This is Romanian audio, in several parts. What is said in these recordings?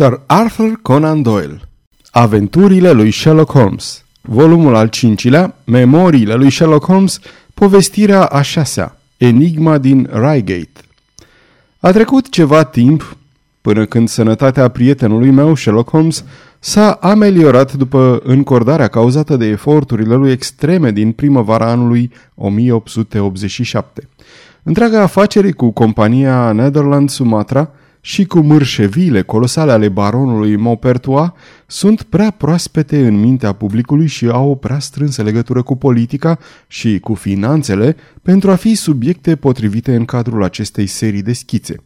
Sir Arthur Conan Doyle, Aventurile lui Sherlock Holmes, volumul al 5-lea, Memoriile lui Sherlock Holmes, povestirea a 6-a, Enigma din Reigate. A trecut ceva timp până când sănătatea prietenului meu, Sherlock Holmes, s-a ameliorat după încordarea cauzată de eforturile lui extreme din primăvara anului 1887. Întreaga afacere cu compania Netherlands Sumatra și cu mărșeviile colosale ale baronului Maupertois sunt prea proaspete în mintea publicului și au o prea strânsă legătură cu politica și cu finanțele pentru a fi subiecte potrivite în cadrul acestei serii de schițe.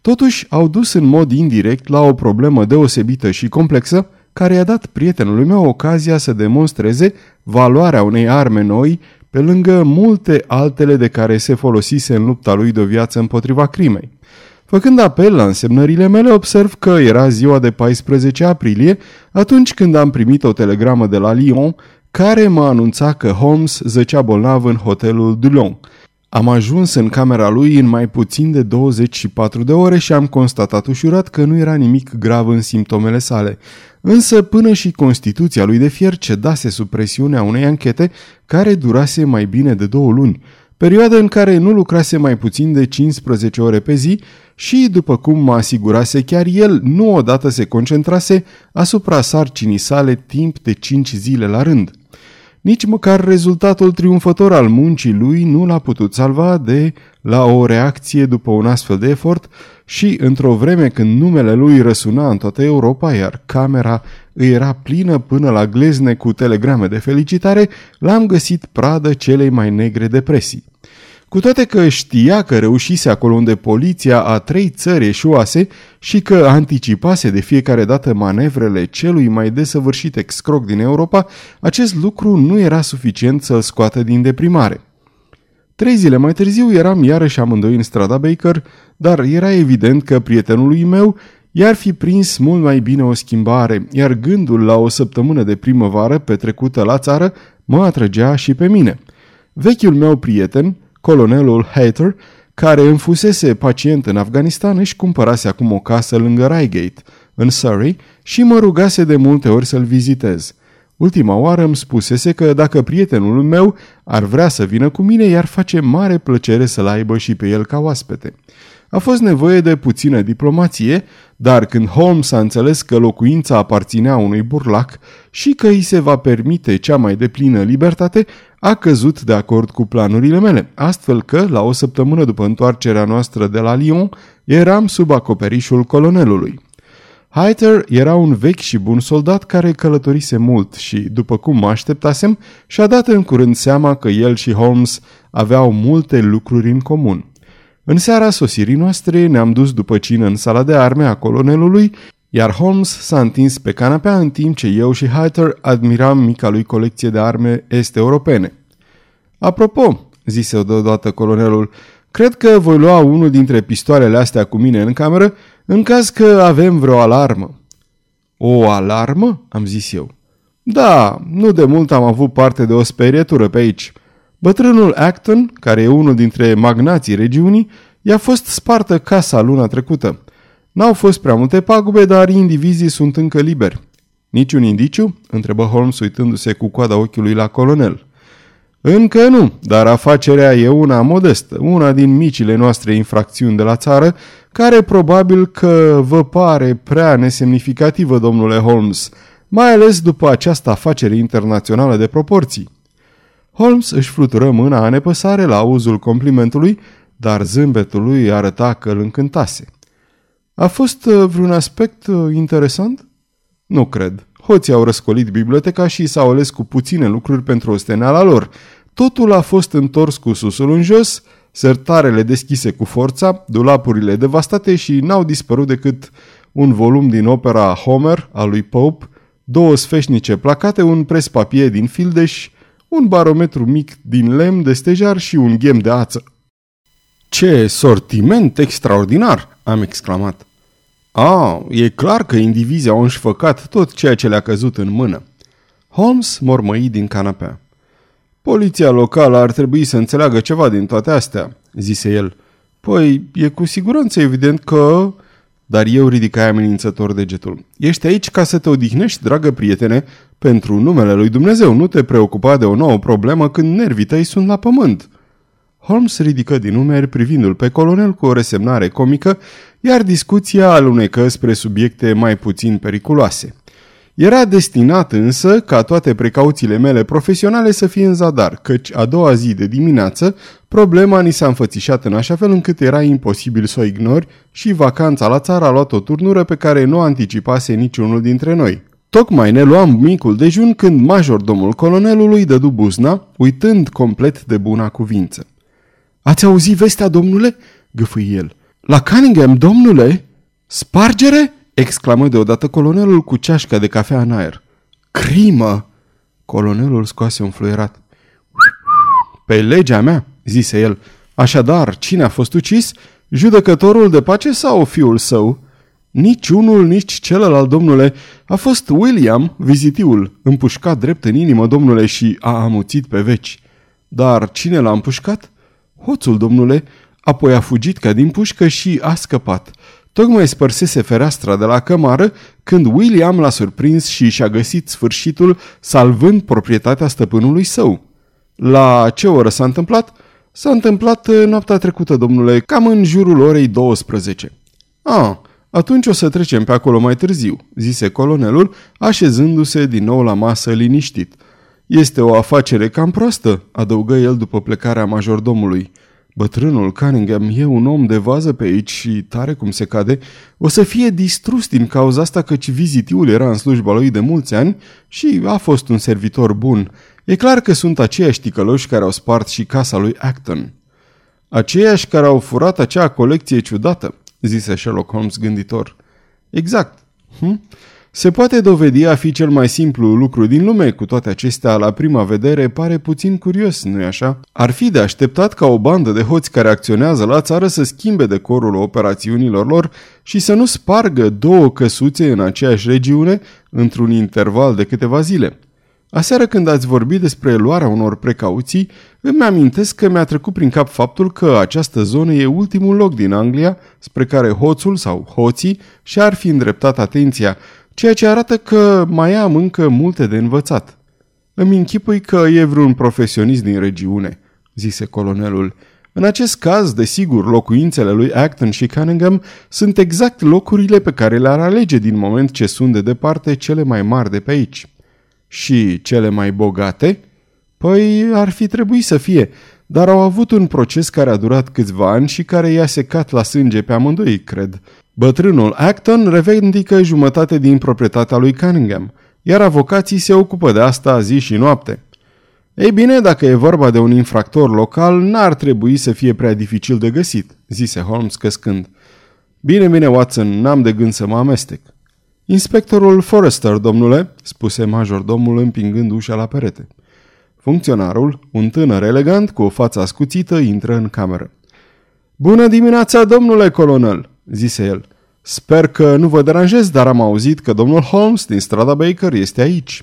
Totuși, au dus în mod indirect la o problemă deosebită și complexă care i-a dat prietenului meu ocazia să demonstreze valoarea unei arme noi pe lângă multe altele de care se folosise în lupta lui de o viață împotriva crimei. Făcând apel la însemnările mele, observ că era ziua de 14 aprilie, atunci când am primit o telegramă de la Lyon, care mă anunța că Holmes zăcea bolnav în hotelul Doulon. Am ajuns în camera lui în mai puțin de 24 de ore și am constatat ușurat că nu era nimic grav în simptomele sale. Însă până și constituția lui de fier cedase sub presiunea unei anchete care durase mai bine de 2 luni. Perioadă în care nu lucrase mai puțin de 15 ore pe zi și, după cum mă asigurase chiar el, nu odată se concentrase asupra sarcinii sale timp de 5 zile la rând. Nici măcar rezultatul triumfător al muncii lui nu l-a putut salva de la o reacție după un astfel de efort și, într-o vreme când numele lui răsuna în toată Europa, iar camera îi era plină până la glezne cu telegrame de felicitare, l-am găsit pradă celei mai negre depresii. Cu toate că știa că reușise acolo unde poliția a 3 țări eșuase și că anticipase de fiecare dată manevrele celui mai desăvârșit excroc din Europa, acest lucru nu era suficient să-l scoată din deprimare. 3 zile mai târziu eram iarăși amândoi în strada Baker, dar era evident că prietenului meu i-ar fi prins mult mai bine o schimbare, iar gândul la o săptămână de primăvară petrecută la țară mă atrăgea și pe mine. Vechiul meu prieten, colonelul Hayter, care îmi fusese pacient în Afganistan, își cumpărase acum o casă lângă Reigate, în Surrey, și mă rugase de multe ori să-l vizitez. Ultima oară îmi spusese că dacă prietenul meu ar vrea să vină cu mine, i-ar face mare plăcere să-l aibă și pe el ca oaspete. A fost nevoie de puțină diplomație, dar când Holmes a înțeles că locuința aparținea unui burlac și că îi se va permite cea mai deplină libertate, a căzut de acord cu planurile mele, astfel că, la o săptămână după întoarcerea noastră de la Lyon, eram sub acoperișul colonelului. Hayter era un vechi și bun soldat care călătorise mult și, după cum mă așteptasem, și-a dat în curând seama că el și Holmes aveau multe lucruri în comun. În seara sosirii noastre ne-am dus după cină în sala de arme a colonelului, iar Holmes s-a întins pe canapea în timp ce eu și Hayter admiram mica lui colecție de arme est-europene. "Apropo," zise deodată colonelul, "cred că voi lua unul dintre pistoalele astea cu mine în cameră, în caz că avem vreo alarmă." "O alarmă?" am zis eu. "Da, nu de mult am avut parte de o sperietură pe aici. Bătrânul Acton, care e unul dintre magnații regiunii, i-a fost spartă casa luna trecută. N-au fost prea multe pagube, dar indivizii sunt încă liberi." "Niciun indiciu?" întrebă Holmes uitându-se cu coada ochiului la colonel. "Încă nu, dar afacerea e una modestă, una din micile noastre infracțiuni de la țară, care probabil că vă pare prea nesemnificativă, domnule Holmes, mai ales după această afacere internațională de proporții." Holmes își flutură mâna în nepăsare la auzul complimentului, dar zâmbetul lui arăta că îl încântase. "A fost vreun aspect interesant?" "Nu cred. Hoții au răscolit biblioteca și s-au ales cu puține lucruri pentru osteneala lor. Totul a fost întors cu susul în jos, sertarele deschise cu forța, dulapurile devastate și n-au dispărut decât un volum din opera Homer a lui Pope, 2 sfeșnice placate, un prespapie din fildeș, un barometru mic din lemn de stejar și un ghem de ață." "Ce sortiment extraordinar!" am exclamat. "A, e clar că indivizii au înșfăcat tot ceea ce le-a căzut în mână." Holmes mormăi din canapea. "Poliția locală ar trebui să înțeleagă ceva din toate astea," zise el. "Păi, e cu siguranță evident că..." dar eu ridicai amenințător degetul. Ești aici ca să te odihnești, dragă prietene, pentru numele lui Dumnezeu. Nu te preocupa de o nouă problemă când nervii tăi sunt la pământ." Holmes ridică din umeri privindu-l pe colonel cu o resemnare comică, iar discuția alunecă spre subiecte mai puțin periculoase. Era destinat însă ca toate precauțiile mele profesionale să fie în zadar, căci a doua zi de dimineață problema ni s-a înfățișat în așa fel încât era imposibil să o ignori și vacanța la țară a luat o turnură pe care nu o anticipase niciunul dintre noi. Tocmai ne luam micul dejun când majordomul colonelului dădu buzna, uitând complet de buna cuvință. "Ați auzit vestea, domnule?" gâfâi el. "La Cunningham, domnule? Spargere?" exclamă deodată colonelul cu ceașca de cafea în aer. "Crimă!" Colonelul scoase un fluierat. "Pe legea mea," zise el. "Așadar, cine a fost ucis? Judecătorul de pace sau fiul său?" "Nici unul, nici celălalt, domnule. A fost William, vizitiul, împușcat drept în inimă, domnule, și a amuțit pe veci." "Dar cine l-a împușcat?" "Hoțul, domnule. Apoi a fugit ca din pușcă și a scăpat. Tocmai spărsese fereastra de la cămară când William l-a surprins și și-a găsit sfârșitul salvând proprietatea stăpânului său." "La ce oră s-a întâmplat?" "S-a întâmplat noaptea trecută, domnule, cam în jurul orei 12. "Ah, atunci o să trecem pe acolo mai târziu," zise colonelul, așezându-se din nou la masă liniștit. "Este o afacere cam proastă," adăugă el după plecarea majordomului. "Bătrânul Cunningham e un om de vază pe aici și, tare cum se cade, o să fie distrus din cauza asta căci vizitiul era în slujba lui de mulți ani și a fost un servitor bun. E clar că sunt aceiași ticăloși care au spart și casa lui Acton." "Aceiași care au furat acea colecție ciudată," zise Sherlock Holmes gânditor. "Exact. Se poate dovedi a fi cel mai simplu lucru din lume, cu toate acestea la prima vedere pare puțin curios, nu-i așa? Ar fi de așteptat ca o bandă de hoți care acționează la țară să schimbe decorul operațiunilor lor și să nu spargă două căsuțe în aceeași regiune într-un interval de câteva zile. Aseară când ați vorbit despre luarea unor precauții, îmi amintesc că mi-a trecut prin cap faptul că această zonă e ultimul loc din Anglia spre care hoțul sau hoții și-ar fi îndreptat atenția, ceea ce arată că mai am încă multe de învățat." "Îmi închipui că e vreun profesionist din regiune," zise colonelul. "În acest caz, desigur, locuințele lui Acton și Cunningham sunt exact locurile pe care le-ar alege din moment ce sunt de departe cele mai mari de pe aici." "Și cele mai bogate?" "Păi ar fi trebuit să fie, dar au avut un proces care a durat câțiva ani și care i-a secat la sânge pe amândoi, cred. Bătrânul Acton revendică jumătate din proprietatea lui Cunningham, iar avocații se ocupă de asta zi și noapte." "Ei bine, dacă e vorba de un infractor local, n-ar trebui să fie prea dificil de găsit," zise Holmes căscând. Bine, Watson, n-am de gând să mă amestec." "Inspectorul Forester, domnule," spuse majordomul împingând ușa la perete. Funcționarul, un tânăr elegant cu o față ascuțită, intră în cameră. "Bună dimineața, domnule colonel," zise el. "Sper că nu vă deranjez, dar am auzit că domnul Holmes din strada Baker este aici."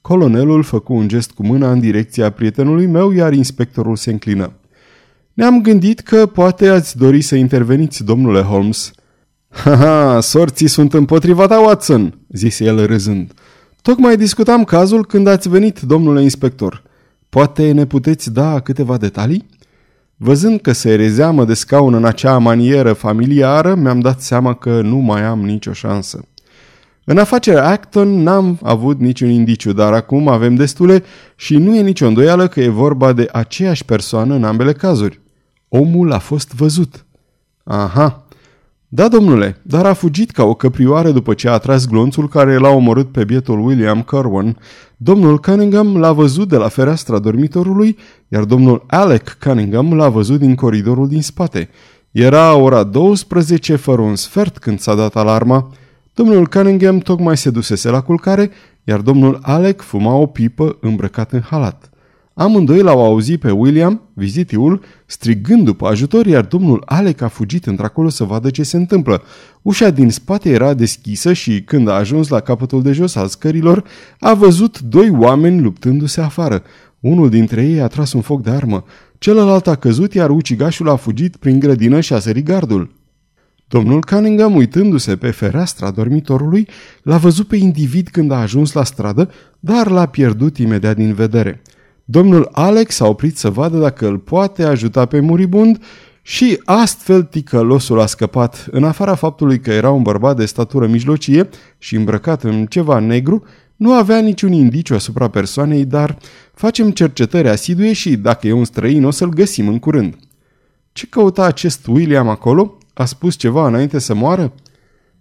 Colonelul făcu un gest cu mâna în direcția prietenului meu, iar inspectorul se înclină. "Ne-am gândit că poate ați dori să interveniți, domnule Holmes." "Ha, sorții sunt împotriva ta, Watson," zise el râzând. "Tocmai discutam cazul când ați venit, domnule inspector. Poate ne puteți da câteva detalii?" Văzând că se rezeamă de scaun în acea manieră familiară, mi-am dat seama că nu mai am nicio șansă. "În afacerea Acton n-am avut niciun indiciu, dar acum avem destule și nu e nicio îndoială că e vorba de aceeași persoană în ambele cazuri. Omul a fost văzut." "Aha. Da, domnule, dar a fugit ca o căprioară după ce a atras glonțul care l-a omorât pe bietul William Corwin. Domnul Cunningham l-a văzut de la fereastra dormitorului, iar domnul Alec Cunningham l-a văzut din coridorul din spate. Era ora 12 fără un sfert când s-a dat alarma. Domnul Cunningham tocmai se dusese la culcare, iar domnul Alec fuma o pipă îmbrăcat în halat. Amândoi l-au auzit pe William, vizitiul, strigând după ajutor, iar domnul Alec a fugit într-acolo să vadă ce se întâmplă. Ușa din spate era deschisă și, când a ajuns la capătul de jos al scărilor, a văzut doi oameni luptându-se afară. Unul dintre ei a tras un foc de armă, celălalt a căzut, iar ucigașul a fugit prin grădină și a sărit gardul." Domnul Cunningham, uitându-se pe fereastra dormitorului, l-a văzut pe individ când a ajuns la stradă, dar l-a pierdut imediat din vedere. Domnul Alec s-a oprit să vadă dacă îl poate ajuta pe muribund și astfel ticălosul a scăpat. În afara faptului că era un bărbat de statură mijlocie și îmbrăcat în ceva negru, nu avea niciun indiciu asupra persoanei, dar facem cercetări asidue și, dacă e un străin, o să-l găsim în curând. Ce căuta acest William acolo? A spus ceva înainte să moară?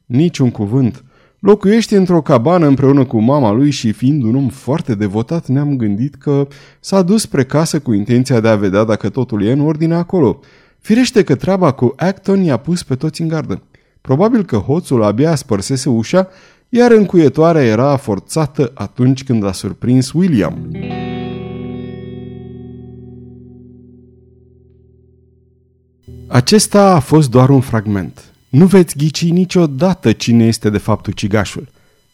Niciun cuvânt. Locuiește într-o cabană împreună cu mama lui și, fiind un om foarte devotat, ne-am gândit că s-a dus spre casă cu intenția de a vedea dacă totul e în ordine acolo. Firește că treaba cu Acton i-a pus pe toți în gardă. Probabil că hoțul abia spărsese ușa, iar încuietoarea era forțată atunci când l-a surprins William. Acesta a fost doar un fragment. Nu veți ghici niciodată cine este de fapt ucigașul.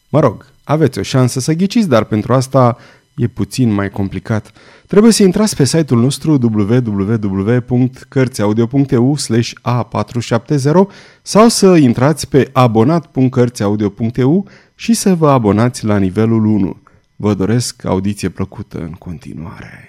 Mă rog, aveți o șansă să ghiciți, dar pentru asta e puțin mai complicat. Trebuie să intrați pe site-ul nostru www.cărțiaudio.eu/a470 sau să intrați pe abonat.cărțiaudio.eu și să vă abonați la nivelul 1. Vă doresc audiție plăcută în continuare.